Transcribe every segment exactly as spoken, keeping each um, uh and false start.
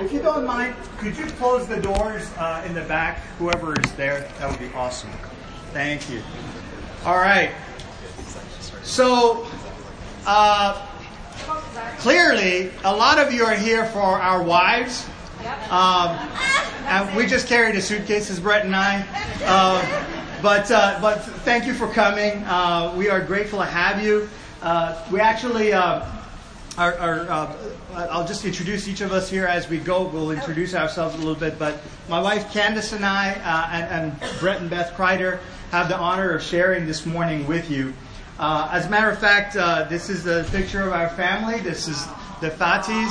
If you don't mind, could you close the doors uh, in the back? Whoever is there, that would be awesome. Thank you. All right. So, uh, clearly, a lot of you are here for our wives. Um, and we just carried the suitcases, Brett and I. Uh, but uh, but thank you for coming. Uh, we are grateful to have you. Uh, we actually... Uh, Our, our, uh, I'll just introduce each of us here as we go. We'll introduce ourselves a little bit. But my wife Candace and I uh, and, and Brett and Beth Kreider have the honor of sharing this morning with you. Uh, as a matter of fact, uh, this is a picture of our family. This is the Fatis.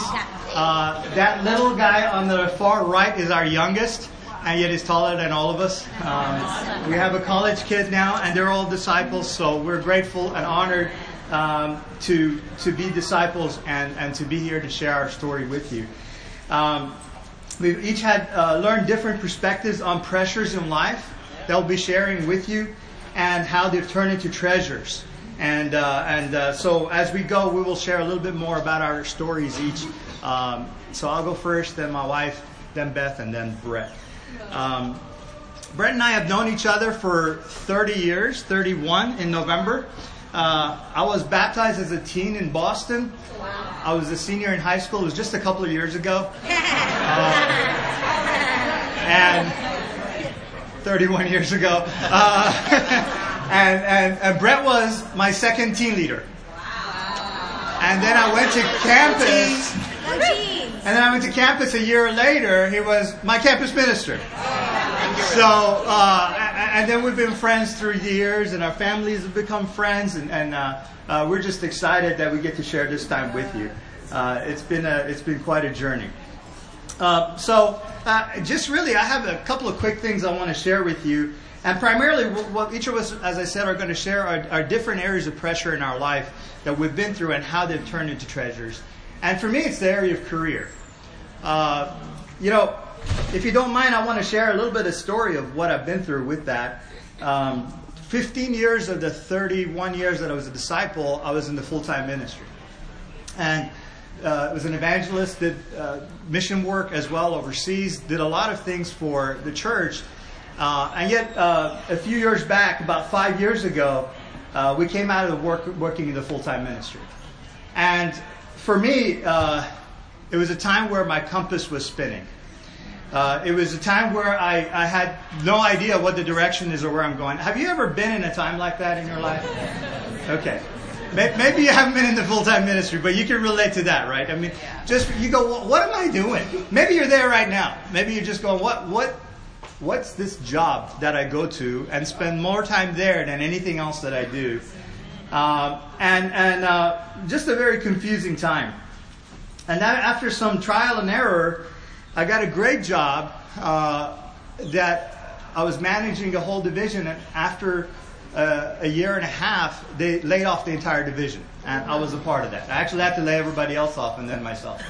Uh, that little guy on the far right is our youngest, and yet he's taller than all of us. Um, we have a college kid now, and they're all disciples, so we're grateful and honored Um, to to be disciples and, and to be here to share our story with you. Um, we've each had uh, learned different perspectives on pressures in life that we'll be sharing with you and how they've turned into treasures. And uh, and uh, so as we go, we will share a little bit more about our stories each. Um, so I'll go first, then my wife, then Beth, and then Brett. Um, Brett and I have known each other for thirty years, thirty-one in November. Uh, I was baptized as a teen in Boston. Wow. I was a senior in high school. It was just a couple of years ago. Uh, and thirty-one years ago. Uh, and, and, and Brett was my second teen leader. Wow. And then I went to campus. No jeans. And then I went to campus a year later. He was my campus minister. So, uh, and then we've been friends through years, and our families have become friends, and, and uh, uh, we're just excited that we get to share this time with you. Uh, it's been a, it's been quite a journey. Uh, so, uh, just really, I have a couple of quick things I want to share with you, and primarily what each of us, as I said, are going to share are, are different areas of pressure in our life that we've been through and how they've turned into treasures. And for me, it's the area of career. Uh, you know. If you don't mind, I want to share a little bit of story of what I've been through with that. Um, fifteen years of the thirty-one years that I was a disciple, I was in the full-time ministry. And uh, I was an evangelist, did uh, mission work as well overseas, did a lot of things for the church. Uh, and yet, uh, a few years back, about five years ago, uh, we came out of the work, working in the full-time ministry. And for me, uh, it was a time where my compass was spinning. Uh, it was a time where I, I had no idea what the direction is or where I'm going. Have you ever been in a time like that in your life? Okay. Maybe you haven't been in the full-time ministry, but you can relate to that, right? I mean, just you go, what am I doing? Maybe you're there right now. Maybe you're just going, what, what, what's this job that I go to and spend more time there than anything else that I do? Um, and and uh, just a very confusing time. And that, after some trial and error, I got a great job uh, that I was managing the whole division, and after uh, a year and a half, they laid off the entire division, and I was a part of that. I actually had to lay everybody else off and then myself.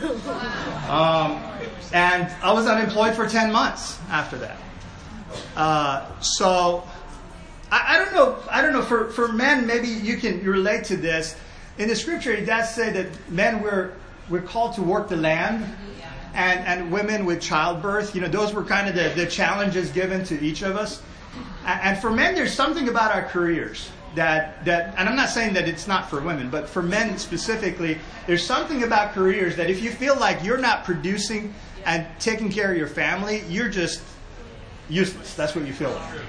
Um, and I was unemployed for ten months after that. Uh, so I, I don't know. I don't know. For for men, maybe you can relate to this. In the scripture, it does say that men were we're called to work the land. And, and women with childbirth, you know, those were kind of the, the challenges given to each of us. And, and for men, there's something about our careers that, that, and I'm not saying that it's not for women, but for men specifically, there's something about careers that if you feel like you're not producing and taking care of your family, you're just useless. That's what you feel like.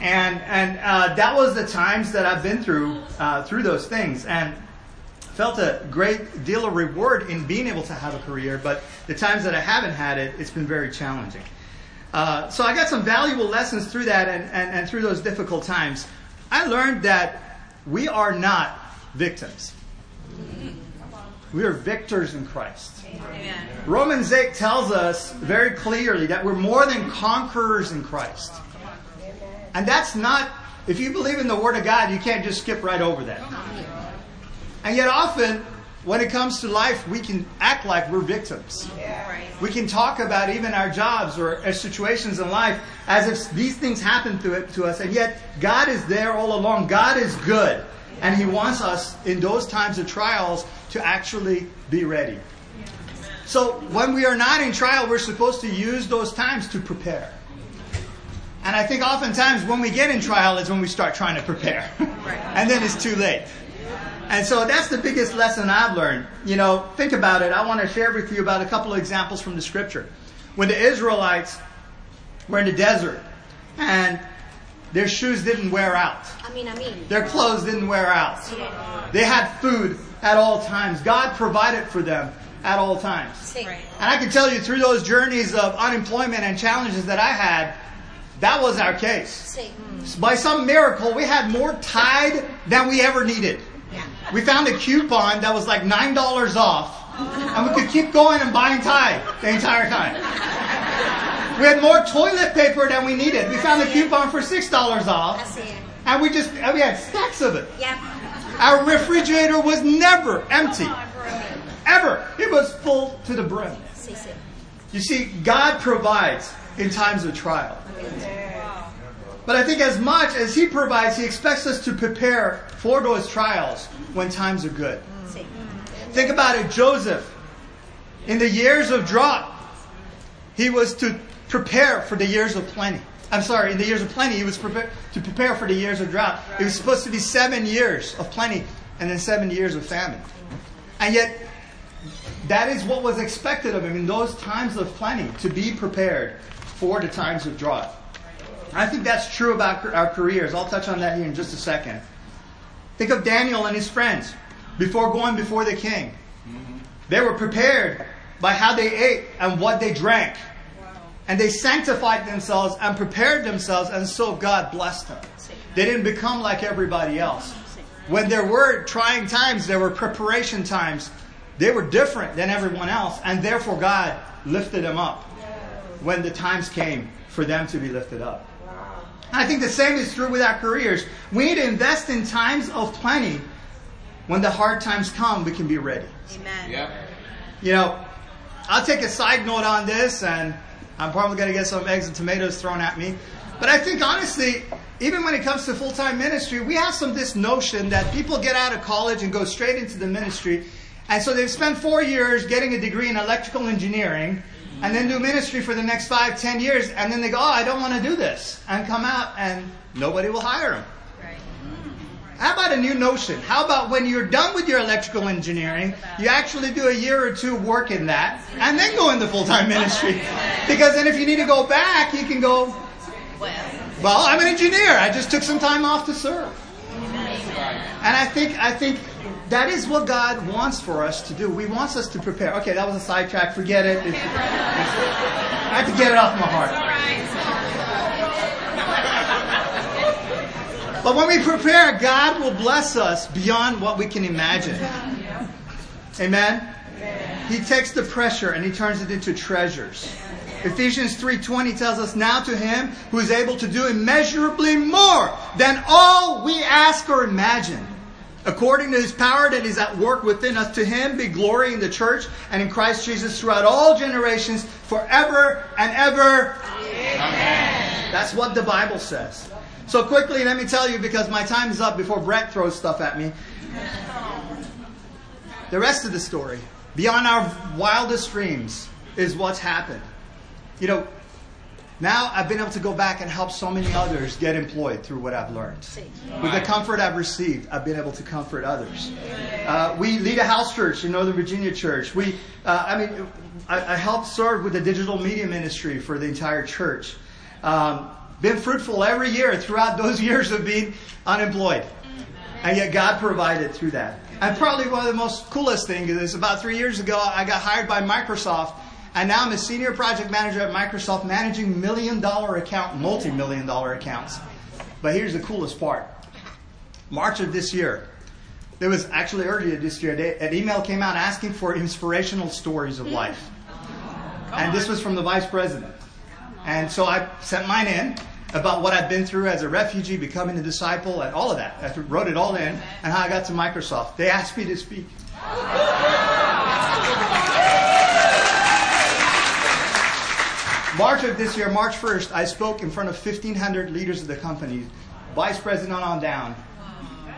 And, and uh, that was the times that I've been through, uh, through those things. And felt a great deal of reward in being able to have a career, but the times that I haven't had it, it's been very challenging. Uh, so I got some valuable lessons through that and, and, and through those difficult times. I learned that we are not victims. We are victors in Christ. Amen. Romans eight tells us very clearly that we're more than conquerors in Christ. And that's not, if you believe in the Word of God, you can't just skip right over that. And yet often, when it comes to life, we can act like we're victims. Yeah, right. We can talk about even our jobs or our situations in life as if these things happen to, it, to us. And yet, God is there all along. God is good. Yeah. And He wants us in those times of trials to actually be ready. Yeah. So when we are not in trial, we're supposed to use those times to prepare. And I think oftentimes when we get in trial is when we start trying to prepare. And then it's too late. And so that's the biggest lesson I've learned. You know, think about it. I want to share with you about a couple of examples from the scripture. When the Israelites were in the desert and their shoes didn't wear out. I mean, I mean. Their clothes didn't wear out. They had food at all times. God provided for them at all times. Right. And I can tell you through those journeys of unemployment and challenges that I had, that was our case. Mm. By some miracle, we had more Tide than we ever needed. Yeah. We found a coupon that was like nine dollars off, oh. and we could keep going and buying Tide the entire time. We had more toilet paper than we needed. We found a coupon for six dollars off, and we just and we had stacks of it. Yeah. Our refrigerator was never empty. Oh, ever. It was full to the brim. You see, God provides in times of trial. But I think as much as He provides, He expects us to prepare for those trials when times are good. Think about it. Joseph, in the years of drought, he was to prepare for the years of plenty. I'm sorry, in the years of plenty, he was prepared to prepare for the years of drought. It was supposed to be seven years of plenty and then seven years of famine. And yet, that is what was expected of him in those times of plenty, to be prepared for the times of drought. I think that's true about our careers. I'll touch on that here in just a second. Think of Daniel and his friends before going before the king. They were prepared by how they ate and what they drank. And they sanctified themselves and prepared themselves, and so God blessed them. They didn't become like everybody else. When there were trying times, there were preparation times. They were different than everyone else, and therefore God lifted them up when the times came for them to be lifted up. Wow. And I think the same is true with our careers. We need to invest in times of plenty. When the hard times come, we can be ready. Amen. Yep. You know, I'll take a side note on this, and I'm probably going to get some eggs and tomatoes thrown at me. But I think, honestly, even when it comes to full-time ministry, we have some this notion that people get out of college and go straight into the ministry. And so they've spent four years getting a degree in electrical engineering and then do ministry for the next five, ten years. And then they go, oh, I don't want to do this. And come out and nobody will hire them. Right. How about a new notion? How about when you're done with your electrical engineering, you actually do a year or two work in that and then go into full-time ministry? Because then if you need to go back, you can go, well, I'm an engineer. I just took some time off to serve. And I think, I think... that is what God wants for us to do. He wants us to prepare. Okay, that was a sidetrack. Forget it. It's, it's, I have to get it off my heart. But when we prepare, God will bless us beyond what we can imagine. Amen? He takes the pressure and He turns it into treasures. Ephesians three twenty tells us, now to Him who is able to do immeasurably more than all we ask or imagine. According to His power that is at work within us, to Him be glory in the church and in Christ Jesus throughout all generations, forever and ever. Amen. That's what the Bible says. So quickly, let me tell you, because my time is up before Brett throws stuff at me. The rest of the story, beyond our wildest dreams, is what's happened. You know, now I've been able to go back and help so many others get employed through what I've learned. With the comfort I've received, I've been able to comfort others. Uh, we lead a house church in Northern Virginia Church. We, uh, I mean, I, I helped serve with the digital media ministry for the entire church. Um, been fruitful every year throughout those years of being unemployed. And yet God provided through that. And probably one of the most coolest things is about three years ago, I got hired by Microsoft. And now I'm a senior project manager at Microsoft, managing million-dollar account, multi-million-dollar accounts. But here's the coolest part. March of this year, it was actually earlier this year, they, an email came out asking for inspirational stories of life. And this was from the vice president. And so I sent mine in about what I've been through as a refugee, becoming a disciple, and all of that. I wrote it all in, and how I got to Microsoft. They asked me to speak. March of this year, March first, I spoke in front of fifteen hundred leaders of the company, vice president on down,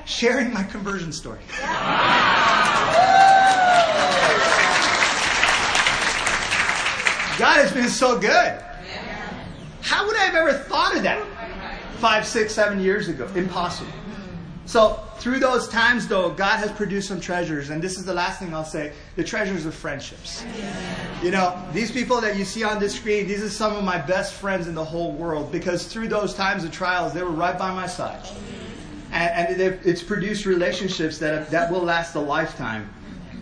sharing my conversion story. Wow. God has been so good. Yeah. How would I have ever thought of that five, six, seven years ago? Impossible. So through those times, though, God has produced some treasures. And this is the last thing I'll say, the treasures of friendships. Yeah. You know, these people that you see on this screen, these are some of my best friends in the whole world. Because through those times of trials, they were right by my side. And, and it's produced relationships that that will last a lifetime.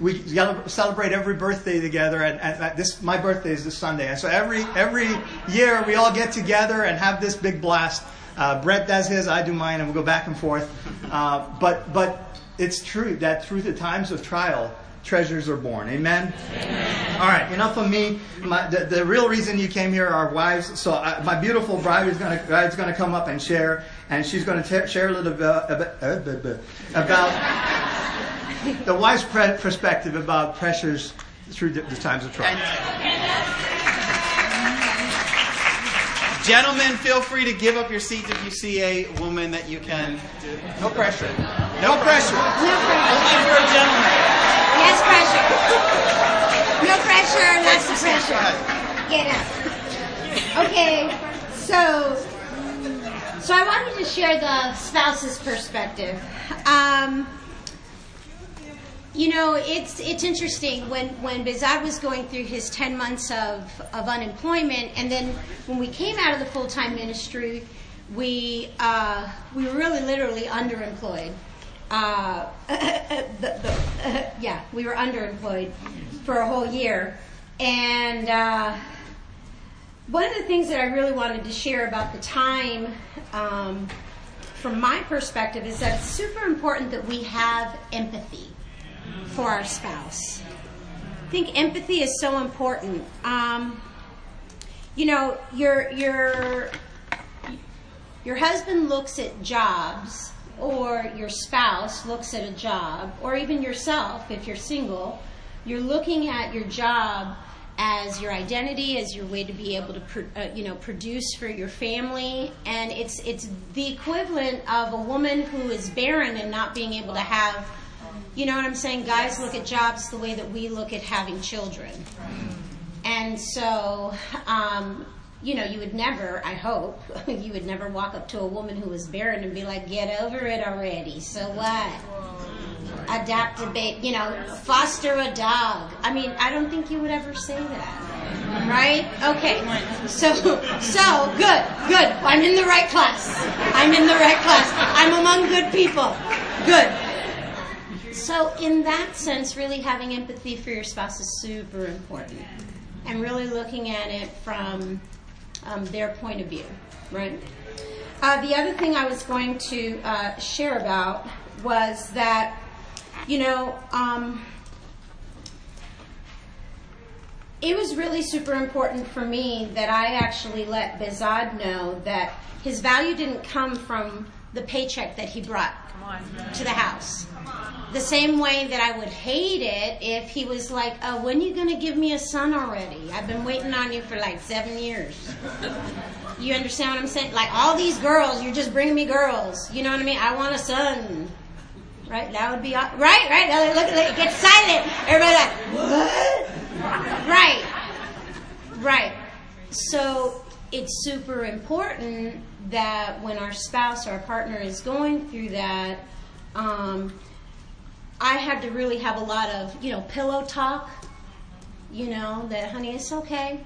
We celebrate every birthday together, and, and this my birthday is this Sunday. And so every every year we all get together and have this big blast. Uh, Brett does his, I do mine, and we go back and forth. Uh, but but it's true that through the times of trial, treasures are born. Amen? Amen. All right, enough of me. My, the, the real reason you came here are wives. So I, my beautiful bride is going to come up and share, and she's going to share a little bit about, about the wife's pre- perspective about pressures through the, the times of trial. Gentlemen, feel free to give up your seats if you see a woman that you can do. No pressure. No pressure. No pressure. Only for a gentleman. Yes, pressure. No pressure, lots of pressure. Get up. Okay, so so I wanted to share the spouse's perspective. Um, you know, it's it's interesting when, when Bizad was going through his ten months of, of unemployment, and then when we came out of the full time ministry, we uh, we were really literally underemployed. Uh, the, the, uh, yeah, we were underemployed for a whole year, and uh, one of the things that I really wanted to share about the time, um, from my perspective, is that it's super important that we have empathy for our spouse. I think empathy is so important. Um, you know, your your your husband looks at jobs, or your spouse looks at a job, or even yourself if you're single. You're looking at your job as your identity, as your way to be able to pro, uh, you know produce for your family, and it's it's the equivalent of a woman who is barren and not being able to have. You know what I'm saying? Guys look at jobs the way that we look at having children. And so, um, you know, you would never, I hope, you would never walk up to a woman who was barren and be like, get over it already. So what? Adopt a baby, you know, foster a dog. I mean, I don't think you would ever say that. Right? Okay. So, so good, good. I'm in the right class. I'm in the right class. I'm among good people. Good. So in that sense, really having empathy for your spouse is super important, and really looking at it from um, their point of view, right? Uh, the other thing I was going to uh, share about was that, you know, um, it was really super important for me that I actually let Bizad know that his value didn't come from the paycheck that he brought to the house. The same way that I would hate it if he was like, oh, when are you going to give me a son already? I've been waiting on you for like seven years. You understand what I'm saying? Like, all these girls, you're just bringing me girls. You know what I mean? I want a son. Right? That would be, right? Right? Look, look, it gets silent. Everybody's like, what? Right. Right. So it's super important that when our spouse or our partner is going through that, um, I had to really have a lot of, you know, pillow talk, you know, that, honey, it's okay.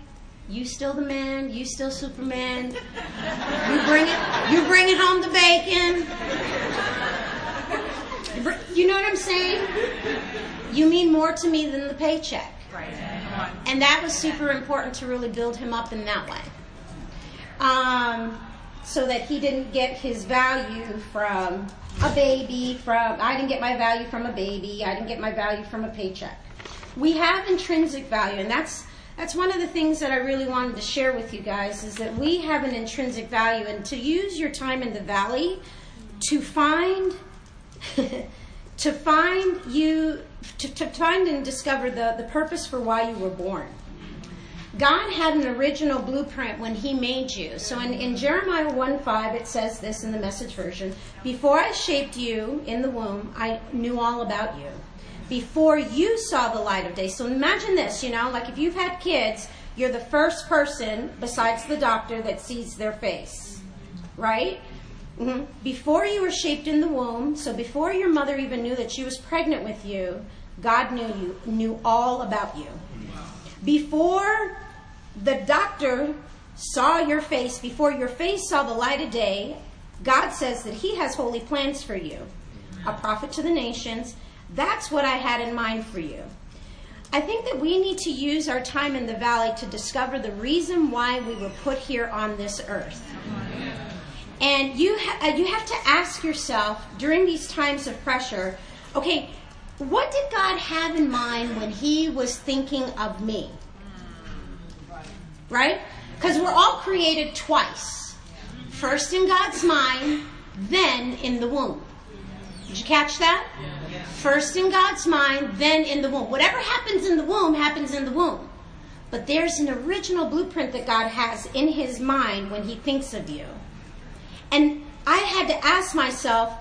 You still the man. You still Superman. You bring it, you bring it home the bacon. You know what I'm saying? You mean more to me than the paycheck. Right. And that was super important to really build him up in that way. Um, so that he didn't get his value from a baby, from, I didn't get my value from a baby, I didn't get my value from a paycheck. We have intrinsic value, and that's that's one of the things that I really wanted to share with you guys, is that we have an intrinsic value, and to use your time in the valley to find to find you to, to find and discover the, the purpose for why you were born. God had an original blueprint when he made you. So in, in Jeremiah one five, it says this in the Message version, before I shaped you in the womb, I knew all about you. before you saw the light of day. So imagine this, you know, like if you've had kids, you're the first person besides the doctor that sees their face, right? Mm-hmm. Before you were shaped in the womb, so before your mother even knew that she was pregnant with you, God knew you, knew all about you. Before the doctor saw your face, before your face saw the light of day, God says that he has holy plans for you, a prophet to the nations. That's what I had in mind for you. I think that we need to use our time in the valley to discover the reason why we were put here on this earth. And you ha- you have to ask yourself during these times of pressure, okay, what did God have in mind when he was thinking of me? Right? Because we're all created twice. First in God's mind, then in the womb. Did you catch that? First in God's mind, then in the womb. Whatever happens in the womb, happens in the womb. But there's an original blueprint that God has in his mind when he thinks of you. And I had to ask myself,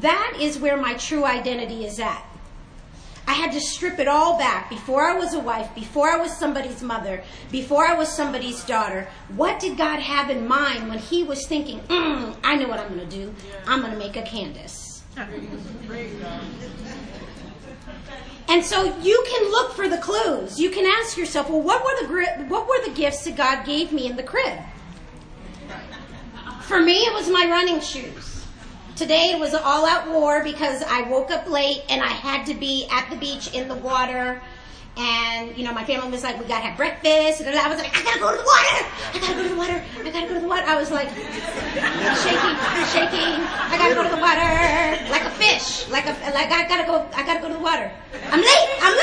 that is where my true identity is at. I had to strip it all back. Before I was a wife, before I was somebody's mother, before I was somebody's daughter, what did God have in mind when he was thinking, mm, I know what I'm going to do. I'm going to make a Candace. And so you can look for the clues. You can ask yourself, well, what were the what were the gifts that God gave me in the crib? For me, it was my running shoes. Today, it was an all-out war because I woke up late and I had to be at the beach in the water. And, you know, my family was like, we got to have breakfast. And I was like, I got to go to the water. I got to go to the water. I got to go to the water. I was like shaking, shaking. I got to go to the water like a fish. Like, a, like I got to go. I got to go to the water. I'm late. I'm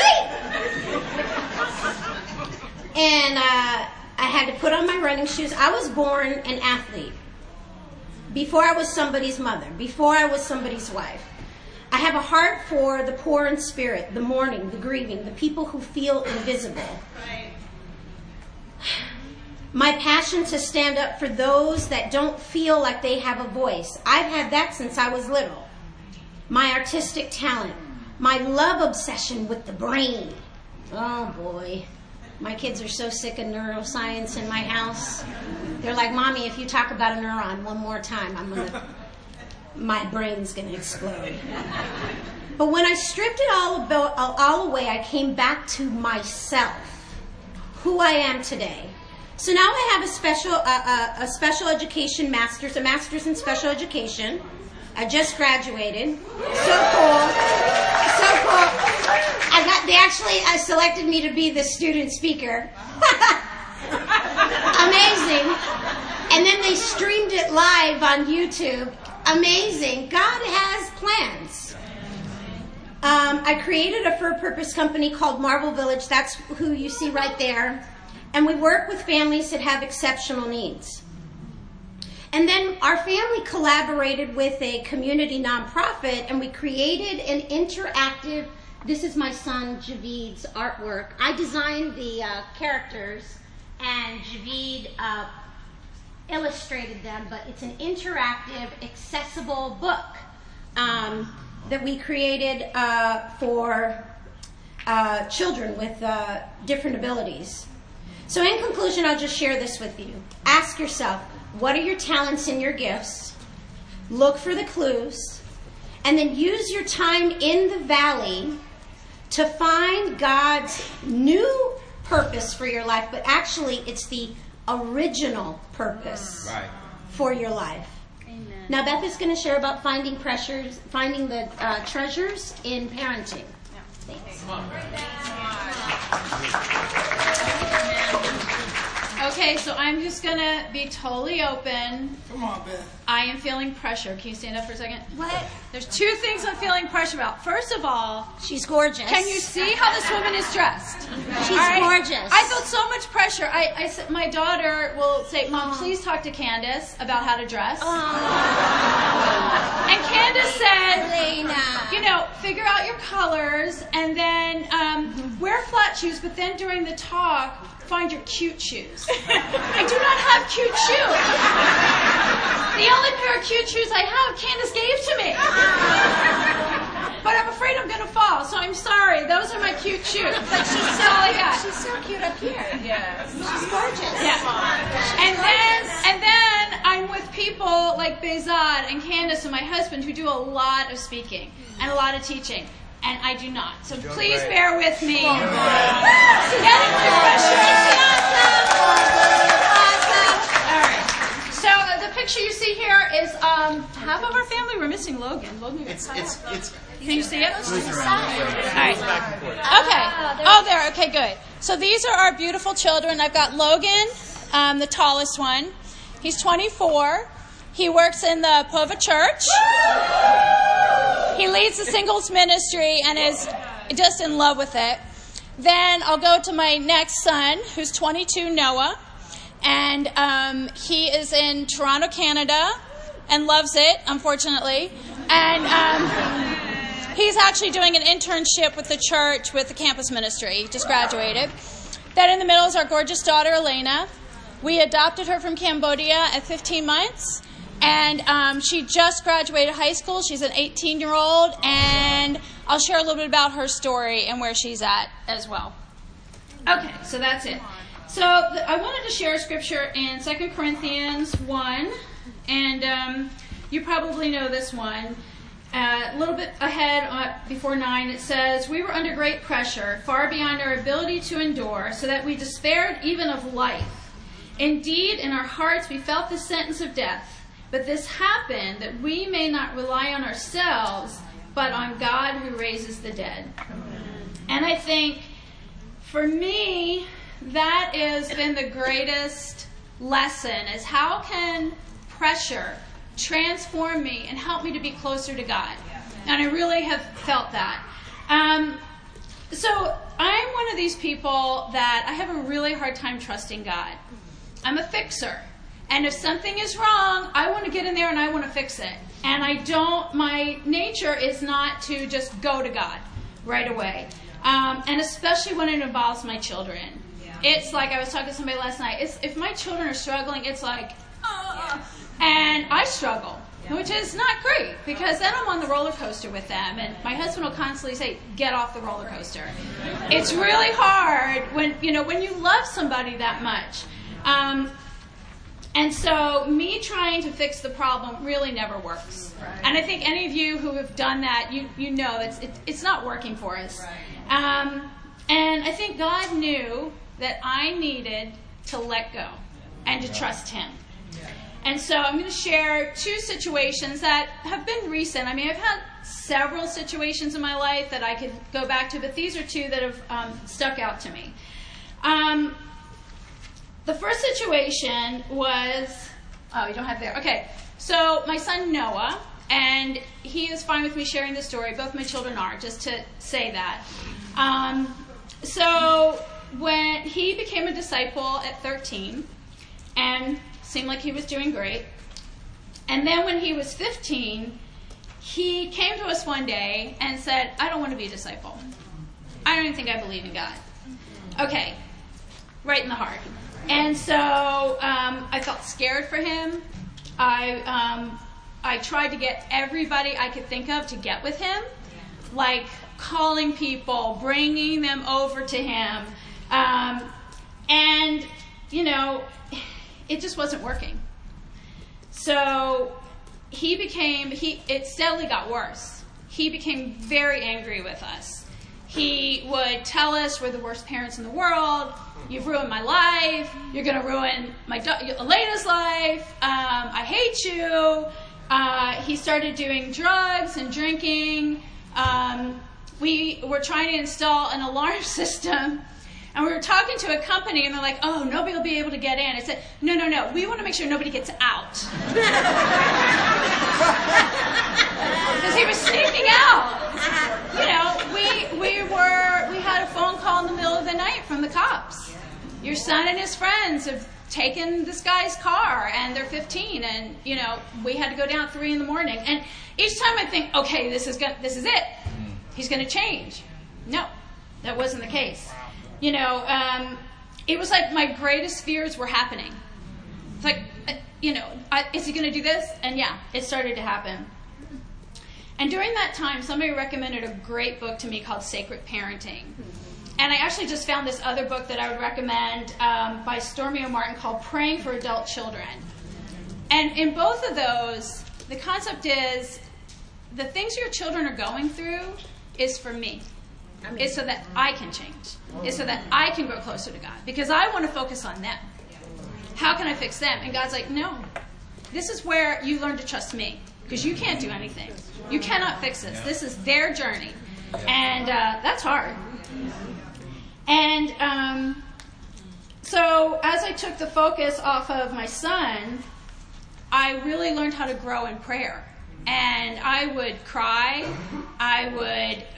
late. And uh, I had to put on my running shoes. I was born an athlete. Before I was somebody's mother, before I was somebody's wife. I have a heart for the poor in spirit, the mourning, the grieving, the people who feel invisible. Right. My passion to stand up for those that don't feel like they have a voice. I've had that since I was little. My artistic talent, my love obsession with the brain. Oh boy. My kids are so sick of neuroscience in my house. They're like, Mommy, if you talk about a neuron one more time, I'm gonna, my brain's going to explode. But when I stripped it all, about, all away, I came back to myself, who I am today. So now I have a special, uh, a, a special education master's, a master's in special education. I just graduated. So cool. So cool. I got, they actually uh, selected me to be the student speaker. Amazing. And then they streamed it live on YouTube. Amazing. God has plans. Um, I created a for-purpose company called Marvel Village. That's who you see right there. And we work with families that have exceptional needs. And then our family collaborated with a community nonprofit, and we created an interactive, this is my son Javid's artwork. I designed the uh, characters, and Javid uh, illustrated them, but it's an interactive, accessible book um, that we created uh, for uh, children with uh, different abilities. So in conclusion, I'll just share this with you. Ask yourself, what are your talents and your gifts? Look for the clues. And then use your time in the valley to find God's new purpose for your life. But actually, it's the original purpose right. for your life. Amen. Now, Beth is going to share about finding pressures, finding the uh, treasures in parenting. Yeah. Thanks. Come on, okay, so I'm just going to be totally open. Come on, Beth. I am feeling pressure. Can you stand up for a second? What? There's two things I'm feeling pressure about. First of all, she's gorgeous. Can you see how this woman is dressed? She's right. gorgeous. I felt so much pressure. I, I, my daughter will say, Mom, uh-huh. please talk to Candace about how to dress. Uh-huh. And Candace said, Elena. You know, figure out your colors and then um, mm-hmm. wear flat shoes, but then during the talk, find your cute shoes. I do not have cute shoes. The only pair of cute shoes I have, Candace gave to me. but I'm afraid I'm going to fall, so I'm sorry. Those are my cute shoes. But she's so, yeah. she's so cute up here. Yes. She's gorgeous. Yeah. She's and gorgeous. then and then I'm with people like Bizad and Candace and my husband who do a lot of speaking and a lot of teaching. And I do not. So please great. bear with me. Oh, so getting the pressure is awesome. All right. So the picture you see here is um, half of our family. We're missing Logan. Logan it's, it's, it's, Can you see it? All right. Okay. Oh, there. Okay, good. So these are our beautiful children. I've got Logan, um, the tallest one. He's twenty-four. He works in the Pova Church. He leads the singles ministry and is just in love with it. Then I'll go to my next son, who's twenty-two, Noah. And um, he is in Toronto, Canada, and loves it, unfortunately. And um, he's actually doing an internship with the church, with the campus ministry. He just graduated. Then in the middle is our gorgeous daughter, Elena. We adopted her from Cambodia at fifteen months. And um, she just graduated high school. She's an eighteen-year-old, and I'll share a little bit about her story and where she's at as well. Okay, so that's it. So th- I wanted to share a scripture in Second Corinthians one, and um, you probably know this one. Uh, a little bit ahead, uh, before nine, it says, "We were under great pressure, far beyond our ability to endure, so that we despaired even of life. Indeed, in our hearts we felt the sentence of death. But this happened that we may not rely on ourselves, but on God who raises the dead." Amen. And I think, for me, that has been the greatest lesson, is how can pressure transform me and help me to be closer to God? And I really have felt that. Um, so I'm one of these people that I have a really hard time trusting God. I'm a fixer. And if something is wrong, I want to get in there and I want to fix it. And I don't, my nature is not to just go to God right away. Um, and especially when it involves my children. Yeah. It's like, I was talking to somebody last night, it's, if my children are struggling, it's like, uh, and I struggle, yeah. which is not great, because then I'm on the roller coaster with them. And my husband will constantly say, "Get off the roller coaster." It's really hard when, you know, when you love somebody that much. Um, And so me trying to fix the problem really never works. Right. And I think any of you who have done that, you, you know it's, it, it's not working for us. Right. Um, and I think God knew that I needed to let go and to trust Him. Yeah. And so I'm going to share two situations that have been recent. I mean, I've had several situations in my life that I could go back to, but these are two that have um, stuck out to me. Um, The first situation was, oh, you don't have there. Okay, so my son Noah, and he is fine with me sharing the story. Both my children are, just to say that. Um, so when he became a disciple at thirteen, and seemed like he was doing great, and then when he was fifteen, he came to us one day and said, "I don't want to be a disciple. I don't even think I believe in God." Okay, right in the heart. And so um, I felt scared for him. I um, I tried to get everybody I could think of to get with him, like calling people, bringing them over to him. Um, and, you know, it just wasn't working. So he became, he it steadily got worse. He became very angry with us. He would tell us we're the worst parents in the world. "You've ruined my life. You're going to ruin my do- Elena's life. Um, I hate you." Uh, he started doing drugs and drinking. Um, we were trying to install an alarm system, and we were talking to a company, and they're like, "Oh, nobody will be able to get in." I said, "No, no, no. We want to make sure nobody gets out." Because he was sneaking out. You know, we we were we had a phone call in the middle of the night from the cops. "Your son and his friends have taken this guy's car, and they're fifteen, and you know we had to go down at three in the morning." And each time I think, okay, this is gonna, this is it. He's going to change. No, that wasn't the case. You know, um, it was like my greatest fears were happening. It's like, you know, I, is he going to do this? And yeah, it started to happen. And during that time, somebody recommended a great book to me called Sacred Parenting. Mm-hmm. And I actually just found this other book that I would recommend um, by Stormie O'Martin called Praying for Adult Children. And in both of those, the concept is the things your children are going through is for me. I mean, it's so that I can change. It's so that I can grow closer to God. Because I want to focus on them. How can I fix them? And God's like, no. This is where you learn to trust me. Because you can't do anything. You cannot fix this. This is their journey. And uh, that's hard. And um, so as I took the focus off of my son, I really learned how to grow in prayer. And I would cry. I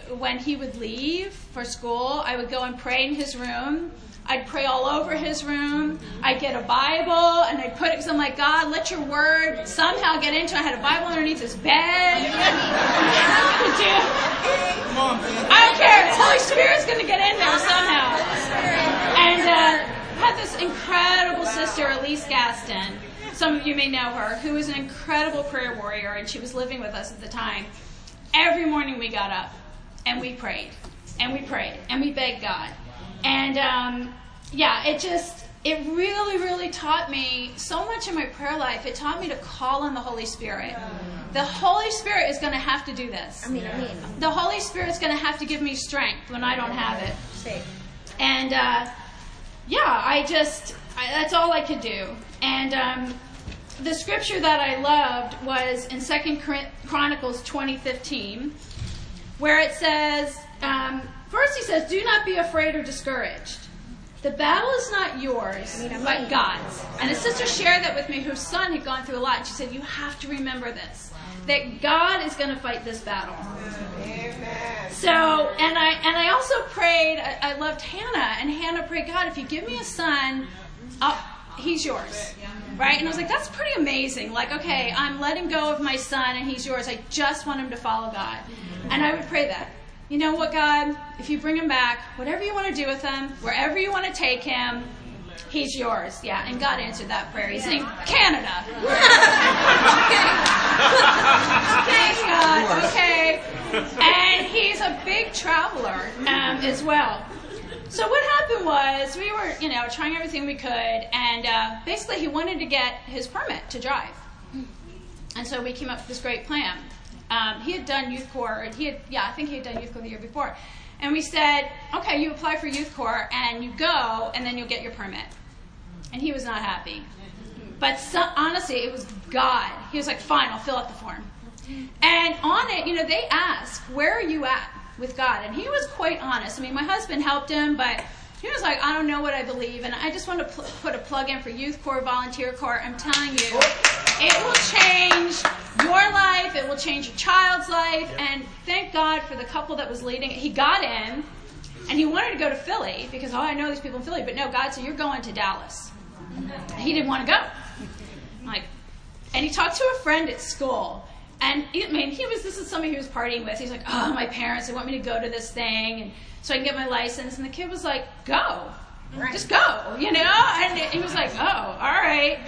would, when he would leave for school, I would go and pray in his room. I'd pray all over his room. I'd get a Bible, and I'd put it, because I'm like, God, let your word somehow get into it. I had a Bible underneath his bed. I don't care. The Holy Spirit's going to get in there somehow. And uh, I had this incredible sister, Elise Gaston. Some of you may know her, who was an incredible prayer warrior, and she was living with us at the time. Every morning we got up, and we prayed, and we prayed, and we begged God. And, um, yeah, it just, it really, really taught me so much in my prayer life. It taught me to call on the Holy Spirit. The Holy Spirit is going to have to do this. I mean, the Holy Spirit is going to have to give me strength when I don't have it. And, uh, yeah, I just, I, that's all I could do. And, um... the scripture that I loved was in Second Chronicles twenty fifteen, where it says, um, first he says, do not be afraid or discouraged. The battle is not yours, but God's. And a sister shared that with me, whose son had gone through a lot. She said, you have to remember this, that God is going to fight this battle. Amen. So, and I, and I also prayed, I, I loved Hannah, and Hannah prayed, God, if you give me a son, I'll, he's yours. Right? And I was like, that's pretty amazing. Like, okay, I'm letting go of my son, and he's yours. I just want him to follow God. And I would pray that. You know what, God? If you bring him back, whatever you want to do with him, wherever you want to take him, he's yours. Yeah, and God answered that prayer. He's in Canada. Okay. Thanks, God. Okay. And he's a big traveler um, as well. So what happened was, we were, you know, trying everything we could, and uh, basically he wanted to get his permit to drive. And so we came up with this great plan. Um, he had done Youth Corps, and he had, yeah, I think he had done Youth Corps the year before. And we said, okay, you apply for Youth Corps, and you go, and then you'll get your permit. And he was not happy. But so, honestly, it was God. He was like, fine, I'll fill out the form. And on it, you know, they ask, where are you at with God? And he was quite honest. I mean, my husband helped him, but he was like, I don't know what I believe, and I just want to pl- put a plug in for Youth Corps, Volunteer Corps. I'm telling you, it will change your life. It will change your child's life. And thank God for the couple that was leading. He got in, and he wanted to go to Philly, because, oh, I know these people in Philly, but no, God, so you're going to Dallas. He didn't want to go. I'm like, and he talked to a friend at school. And, I mean, he was, this is somebody he was partying with. He's like, oh, my parents, they want me to go to this thing, and so I can get my license. And the kid was like, go. Right. Just go, you know? And he was like, oh, all right.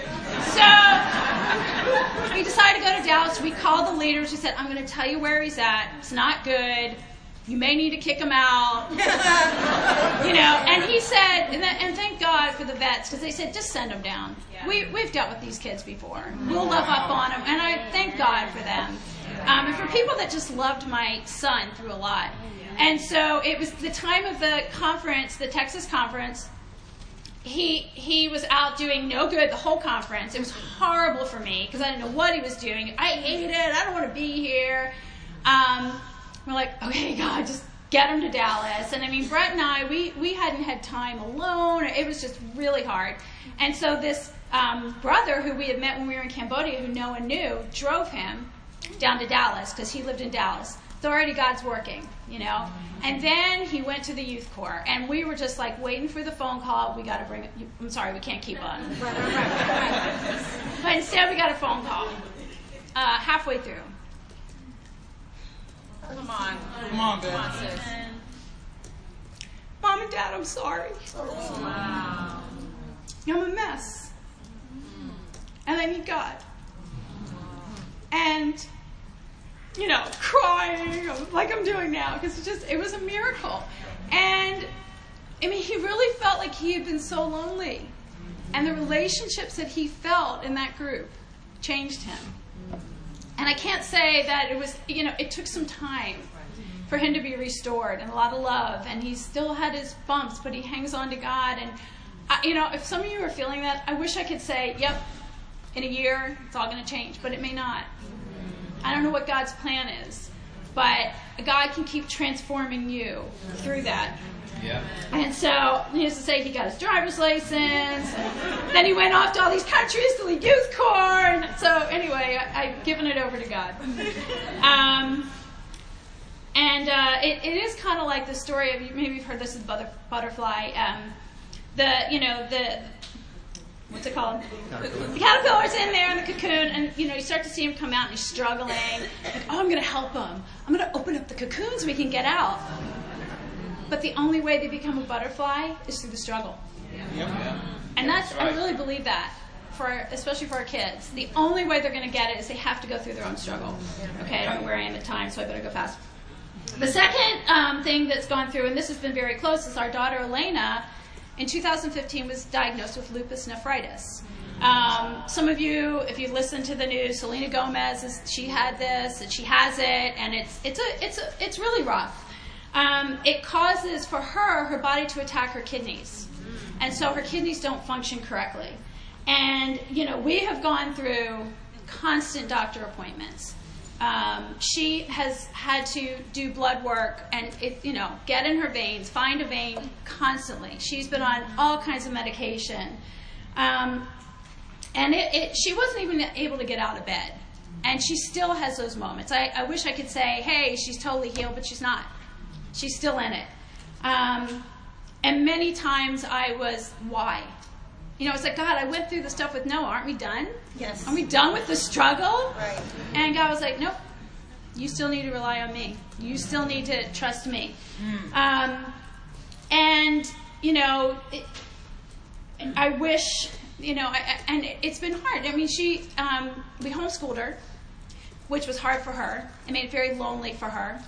So we decided to go to Dallas. We called the leaders. We said, I'm going to tell you where he's at. It's not good. You may need to kick him out. You know, and he said, and, that, and thank God for the vets, because they said, just send him down. Yeah. We, we've dealt with these kids before. We'll love up on them, and I thank God for them. Um, and for people that just loved my son through a lot. And so it was the time of the conference, the Texas conference. He, he was out doing no good the whole conference. It was horrible for me, because I didn't know what he was doing. I hate it. I don't want to be here. Um... We're like, okay, God, just get him to Dallas. And, I mean, Brett and I, we, we hadn't had time alone. It was just really hard. And so this um, brother who we had met when we were in Cambodia, who no one knew, drove him down to Dallas, because he lived in Dallas. So already God's working, you know. And then he went to the Youth Corps. And we were just, like, waiting for the phone call. We got to bring it. I'm sorry, we can't keep on. But instead we got a phone call uh, halfway through. Come on. Come on, babe. Come on, sis. Mom and Dad, I'm sorry. Oh, wow. I'm a mess. And I need God. And you know, crying like I'm doing now, because it just, it was a miracle. And I mean, he really felt like he had been so lonely, and the relationships that he felt in that group changed him. And I can't say that it was, you know, it took some time for him to be restored, and a lot of love, and he still had his bumps, but he hangs on to God. And I, you know, if some of you are feeling that, I wish I could say, yep, in a year it's all going to change, but it may not. I don't know what God's plan is, but God can keep transforming you through that. Yeah. And so, needless to say, he got his driver's license, and then he went off to all these countries to the Youth Corps. And so anyway, I, I've given it over to God. Um, and uh, it, it is kind of like the story of, maybe you've heard this is butter, Butterfly, um, the, you know, the, what's it called? Caterpillar. The caterpillar's in there in the cocoon, and you know, you start to see him come out, and he's struggling. Like, oh, I'm going to help him. I'm going to open up the cocoon so he can get out. But the only way they become a butterfly is through the struggle. Yeah. Yeah. And that's, I really believe that, for especially for our kids. The only way they're going to get it is they have to go through their own struggle. Okay, I don't know where I am at time, so I better go fast. The second um, thing that's gone through, and this has been very close, is our daughter Elena, in two thousand fifteen, was diagnosed with lupus nephritis. Um, some of you, if you listen to the news, Selena Gomez, is, she had this, and she has it, and it's it's a, it's a, it's really rough. Um, it causes for her, her body to attack her kidneys. And so her kidneys don't function correctly. And, you know, we have gone through constant doctor appointments. Um, she has had to do blood work and, it, you know, get in her veins, find a vein constantly. She's been on all kinds of medication. Um, and it, it, she wasn't even able to get out of bed. And she still has those moments. I, I wish I could say, hey, she's totally healed, but she's not. She's still in it. Um, and many times I was, why? You know, it's like, God, I went through the stuff with Noah. Aren't we done? Yes. Aren't we done with the struggle? Right. And God was like, nope. You still need to rely on me. You still need to trust me. Mm. Um, and, you know, it, I wish, you know, I, and it, it's been hard. I mean, she, um, we homeschooled her, which was hard for her. It made it very lonely for her.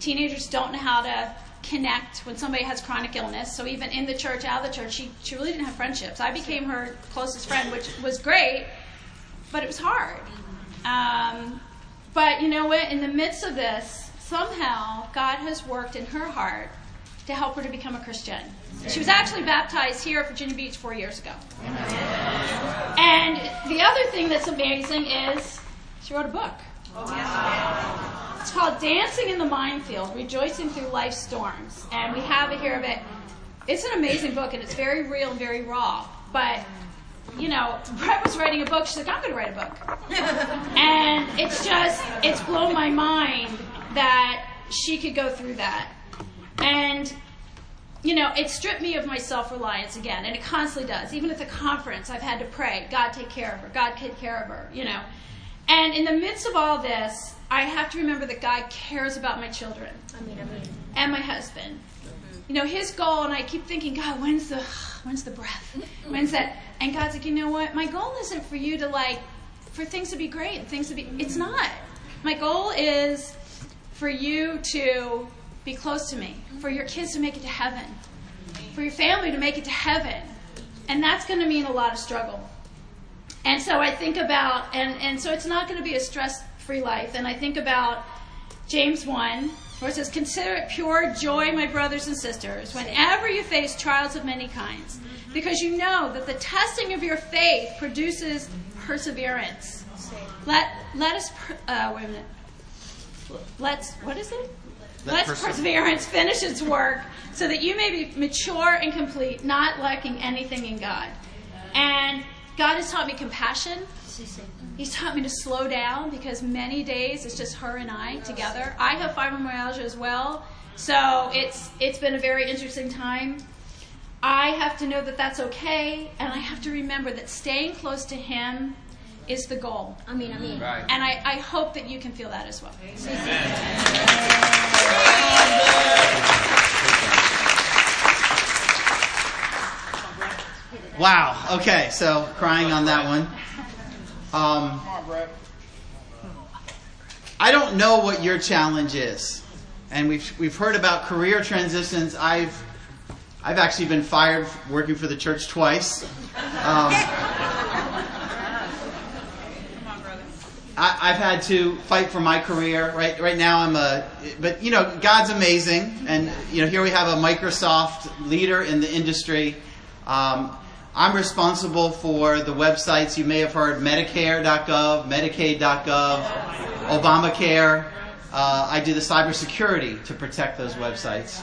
Teenagers don't know how to connect when somebody has chronic illness. So even in the church, out of the church, she, she really didn't have friendships. I became her closest friend, which was great, but it was hard. Um, but you know what? In the midst of this, somehow God has worked in her heart to help her to become a Christian. She was actually baptized here at Virginia Beach four years ago. And the other thing that's amazing is she wrote a book. Wow. It's called Dancing in the Minefield, Rejoicing Through Life's Storms. And we have it here of it. It's an amazing book, and it's very real and very raw. But, you know, Brett was writing a book. She's like, I'm going to write a book. And it's just, it's blown my mind that she could go through that. And, you know, it stripped me of my self-reliance again, and it constantly does. Even at the conference, I've had to pray, God take care of her, God take care of her, you know. And in the midst of all this, I have to remember that God cares about my children. I mean, I mean. And my husband. Mm-hmm. You know, his goal, and I keep thinking, God, when's the when's the breath? When's that? And God's like, you know what? My goal isn't for you to, like, for things to be great and things to be, it's not. My goal is for you to be close to me, for your kids to make it to heaven, for your family to make it to heaven. And that's going to mean a lot of struggle. And so I think about, and, and so it's not going to be a stress free life. And I think about James one, where it says, consider it pure joy, my brothers and sisters, whenever you face trials of many kinds, because you know that the testing of your faith produces perseverance. Let let us, per, uh, wait a minute, let's, what is it? Let perseverance finish its work, so that you may be mature and complete, not lacking anything in God. And God has taught me compassion. He's taught me to slow down, because many days it's just her and I together. I have fibromyalgia as well, so it's it's been a very interesting time. I have to know that that's okay, and I have to remember that staying close to him is the goal. I mean, I mean. Right. And I, I hope that you can feel that as well. Amen. Amen. Wow. Okay, so crying on that one. Um, I don't know what your challenge is. And we've we've heard about career transitions. I've I've actually been fired working for the church twice. Um, Come on, brother. I, I've had to fight for my career. Right right now I'm a, but you know, God's amazing. And you know, here we have a Microsoft leader in the industry. Um, I'm responsible for the websites you may have heard, Medicare dot gov, Medicaid dot gov, Obamacare. Uh, I do the cybersecurity to protect those websites.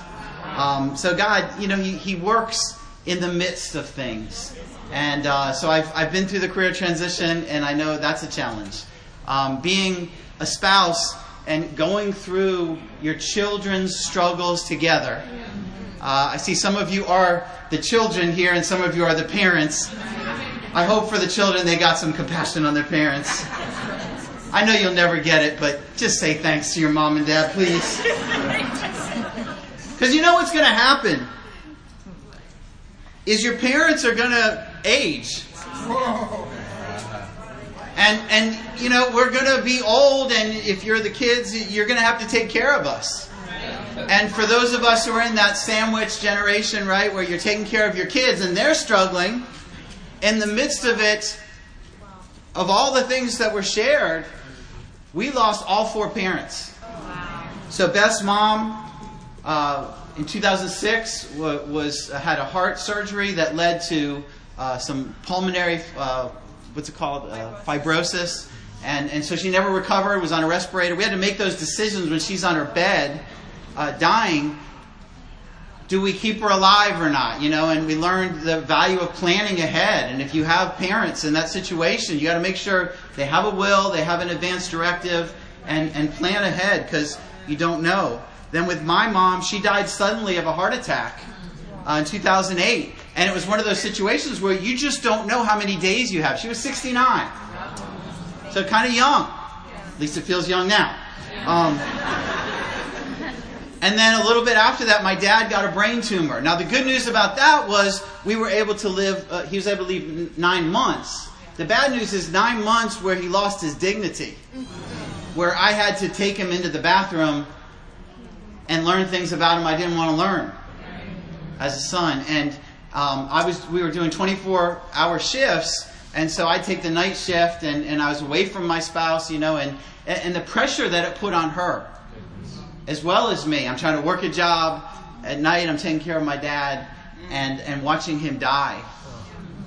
Um, so God, you know, he, he works in the midst of things. And uh, so I've, I've been through the career transition, and I know that's a challenge. Um, being a spouse and going through your children's struggles together. Uh, I see some of you are the children here and some of you are the parents. I hope for the children they got some compassion on their parents. I know you'll never get it, but just say thanks to your mom and dad, please. Because you know what's going to happen is your parents are going to age. And, and, you know, we're going to be old, and if you're the kids, you're going to have to take care of us. And for those of us who are in that sandwich generation, right, where you're taking care of your kids and they're struggling, in the midst of it, of all the things that were shared, we lost all four parents. Wow. So Beth's mom uh, in two thousand six was, was had a heart surgery that led to uh, some pulmonary, uh, what's it called, uh, fibrosis. And, and so she never recovered, was on a respirator. We had to make those decisions when she's on her bed. Uh, dying, do we keep her alive or not? You know, and we learned the value of planning ahead. And if you have parents in that situation, you got to make sure they have a will, they have an advance directive, and, and plan ahead because you don't know. Then with my mom, she died suddenly of a heart attack uh, in two thousand eight. And it was one of those situations where you just don't know how many days you have. She was sixty-nine. So kind of young. At least it feels young now. Um And then a little bit after that, my dad got a brain tumor. Now, the good news about that was we were able to live, uh, he was able to live nine months. The bad news is nine months where he lost his dignity, where I had to take him into the bathroom and learn things about him I didn't want to learn as a son. And um, I was, we were doing twenty-four hour shifts, and so I'd take the night shift, and, and I was away from my spouse, you know, and and the pressure that it put on her. As well as me. I'm trying to work a job. At night, I'm taking care of my dad and, and watching him die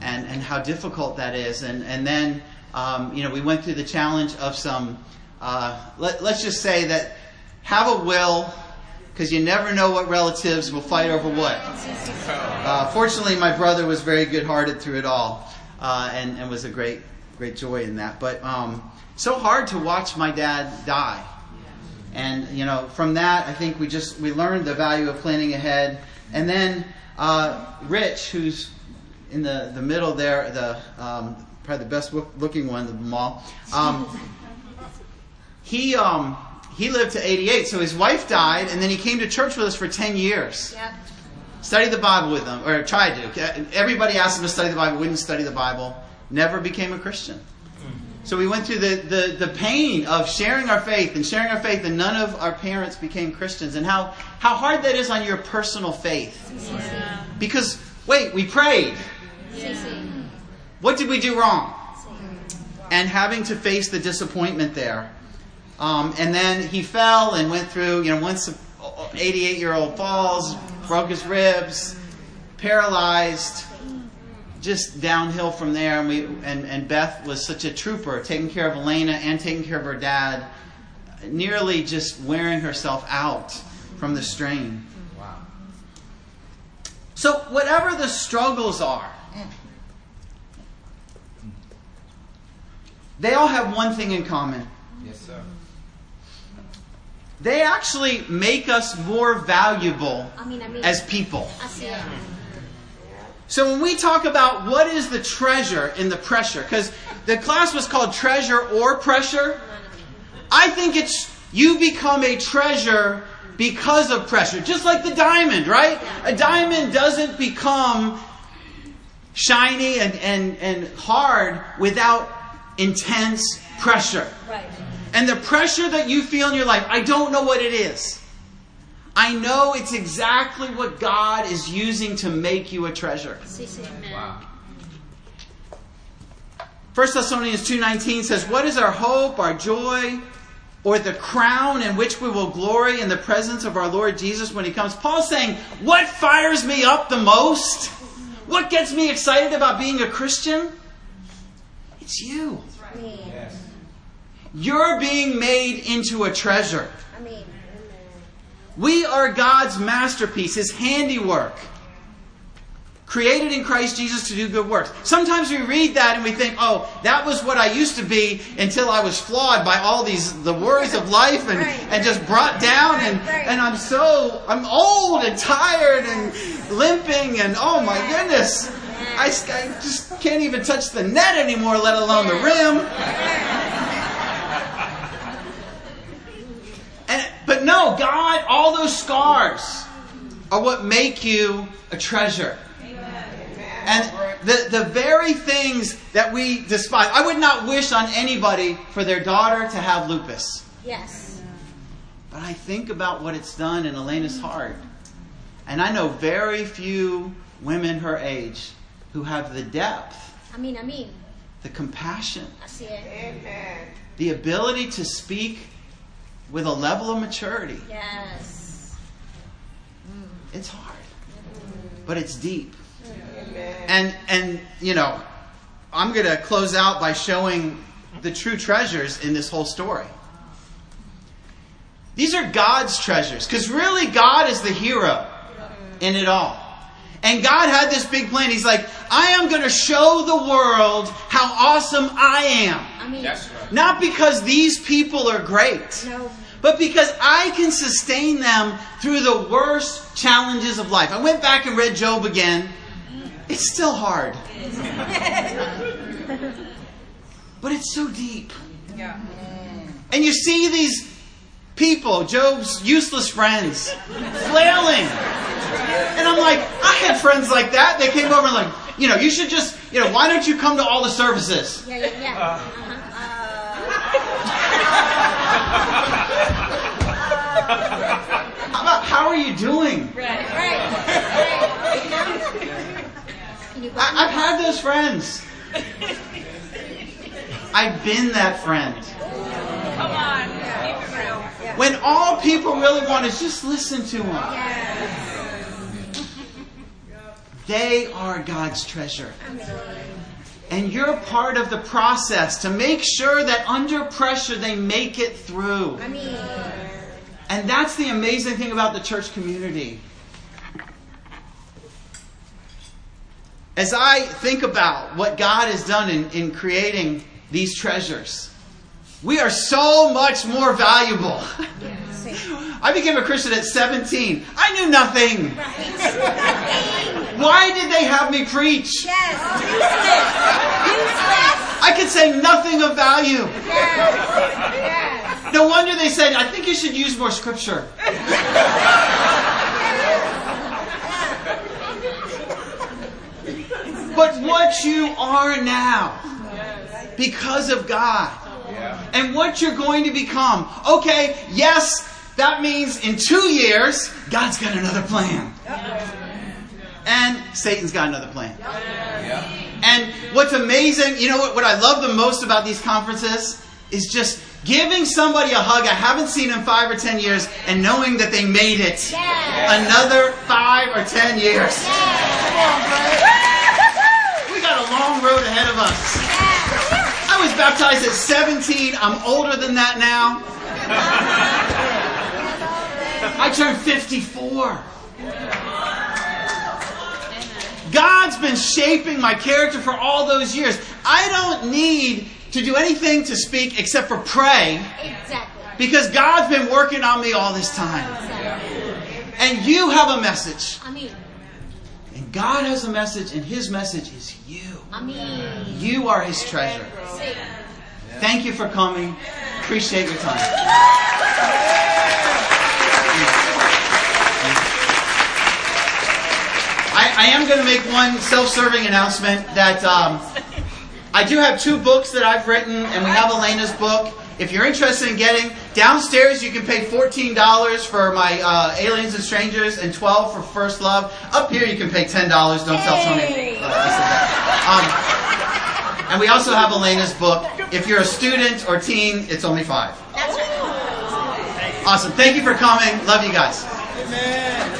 and, and how difficult that is. And, and then, um, you know, we went through the challenge of some, uh, let, let's just say that have a will, because you never know what relatives will fight over what. Uh, fortunately, my brother was very good-hearted through it all uh, and, and was a great, great joy in that. But um, so hard to watch my dad die. And, you know, from that, I think we just, we learned the value of planning ahead. And then uh, Rich, who's in the, the middle there, the um, probably the best looking one of them all, um, he, um, he lived to eighty-eight. So his wife died, and then he came to church with us for ten years. Yep. Studied the Bible with him, or tried to. Everybody asked him to study the Bible, wouldn't study the Bible, never became a Christian. So we went through the, the, the pain of sharing our faith and sharing our faith, and none of our parents became Christians, and how, how hard that is on your personal faith. Yeah. Because, wait, we prayed. Yeah. What did we do wrong? And having to face the disappointment there. Um, and then he fell and went through, you know, once an eighty-eight-year-old falls, broke his ribs, paralyzed. Just downhill from there, and we and, and Beth was such a trooper, taking care of Elena and taking care of her dad, nearly just wearing herself out from the strain. Wow. So whatever the struggles are, they all have one thing in common. Yes, sir. They actually make us more valuable I mean, I mean, as people. I see it. So when we talk about what is the treasure in the pressure, because the class was called Treasure or Pressure, I think it's you become a treasure because of pressure. Just like the diamond, right? A diamond doesn't become shiny and, and, and hard without intense pressure. Right. And the pressure that you feel in your life, I don't know what it is. I know it's exactly what God is using to make you a treasure. Wow. First Thessalonians two nineteen says, what is our hope, our joy, or the crown in which we will glory in the presence of our Lord Jesus when he comes? Paul's saying, what fires me up the most? What gets me excited about being a Christian? It's you. That's right. Yes. You're being made into a treasure. I mean, we are God's masterpiece, his handiwork, created in Christ Jesus to do good works. Sometimes we read that and we think, oh, that was what I used to be until I was flawed by all these, the worries of life and, right. and just brought down and, right. and I'm so, I'm old and tired and limping and oh my goodness, I, I just can't even touch the net anymore, let alone the rim. And, but no, God, all those scars are what make you a treasure. Amen. And the, the very things that we despise. I would not wish on anybody for their daughter to have lupus. Yes. But I think about what it's done in Elena's heart. And I know very few women her age who have the depth. I mean, I mean. The compassion. I see it. Amen. The ability to speak with a level of maturity. Yes. It's hard. But it's deep. Amen. And, and you know, I'm going to close out by showing the true treasures in this whole story. These are God's treasures. Because really God is the hero in it all. And God had this big plan. He's like, I am going to show the world how awesome I am. I mean, that's right. Not because these people are great. No. But because I can sustain them through the worst challenges of life. I went back and read Job again. It's still hard. But it's so deep. Yeah. And you see these people, Job's useless friends, flailing. And I'm like, I had friends like that. They came over and like, you know, you should just, you know, why don't you come to all the services? Yeah, yeah, yeah. Uh. Uh. How about, how are you doing? Right, right, right. I, I've had those friends. I've been that friend. Come on, keep it real. When all people really want is just listen to them. Yes. They are God's treasure. And you're part of the process to make sure that under pressure they make it through. I mean. And that's the amazing thing about the church community. As I think about what God has done in, in creating these treasures, we are so much more valuable. Yeah, I became a Christian at seventeen. I knew nothing. Right. Why did they have me preach? Yes. I could say nothing of value. Yes. Yes. No wonder they said, I think you should use more scripture. But what you are now, because of God, and what you're going to become. Okay, yes, that means in two years, God's got another plan. Yep. And Satan's got another plan. Yep. And what's amazing, you know what, what I love the most about these conferences is just giving somebody a hug I haven't seen in five or ten years and knowing that they made it. Yes. Another five or ten years. Yes. Come on, buddy. We got a long road ahead of us. Yes. I was baptized at seventeen. I'm older than that now. I turned fifty-four. God's been shaping my character for all those years. I don't need to do anything to speak except for pray. Exactly. Because God's been working on me all this time. And you have a message. And God has a message, and his message is you. You are his treasure. Thank you for coming. Appreciate your time. I, I am going to make one self-serving announcement that um, I do have two books that I've written, and we have Elena's book. If you're interested in getting, downstairs you can pay fourteen dollars for my uh, Aliens and Strangers and twelve dollars for First Love. Up here you can pay ten dollars. Don't hey. tell Tony. Uh, I said that. Um, and we also have Elena's book. If you're a student or teen, it's only five dollars. That's right. Awesome. Thank you for coming. Love you guys. Amen.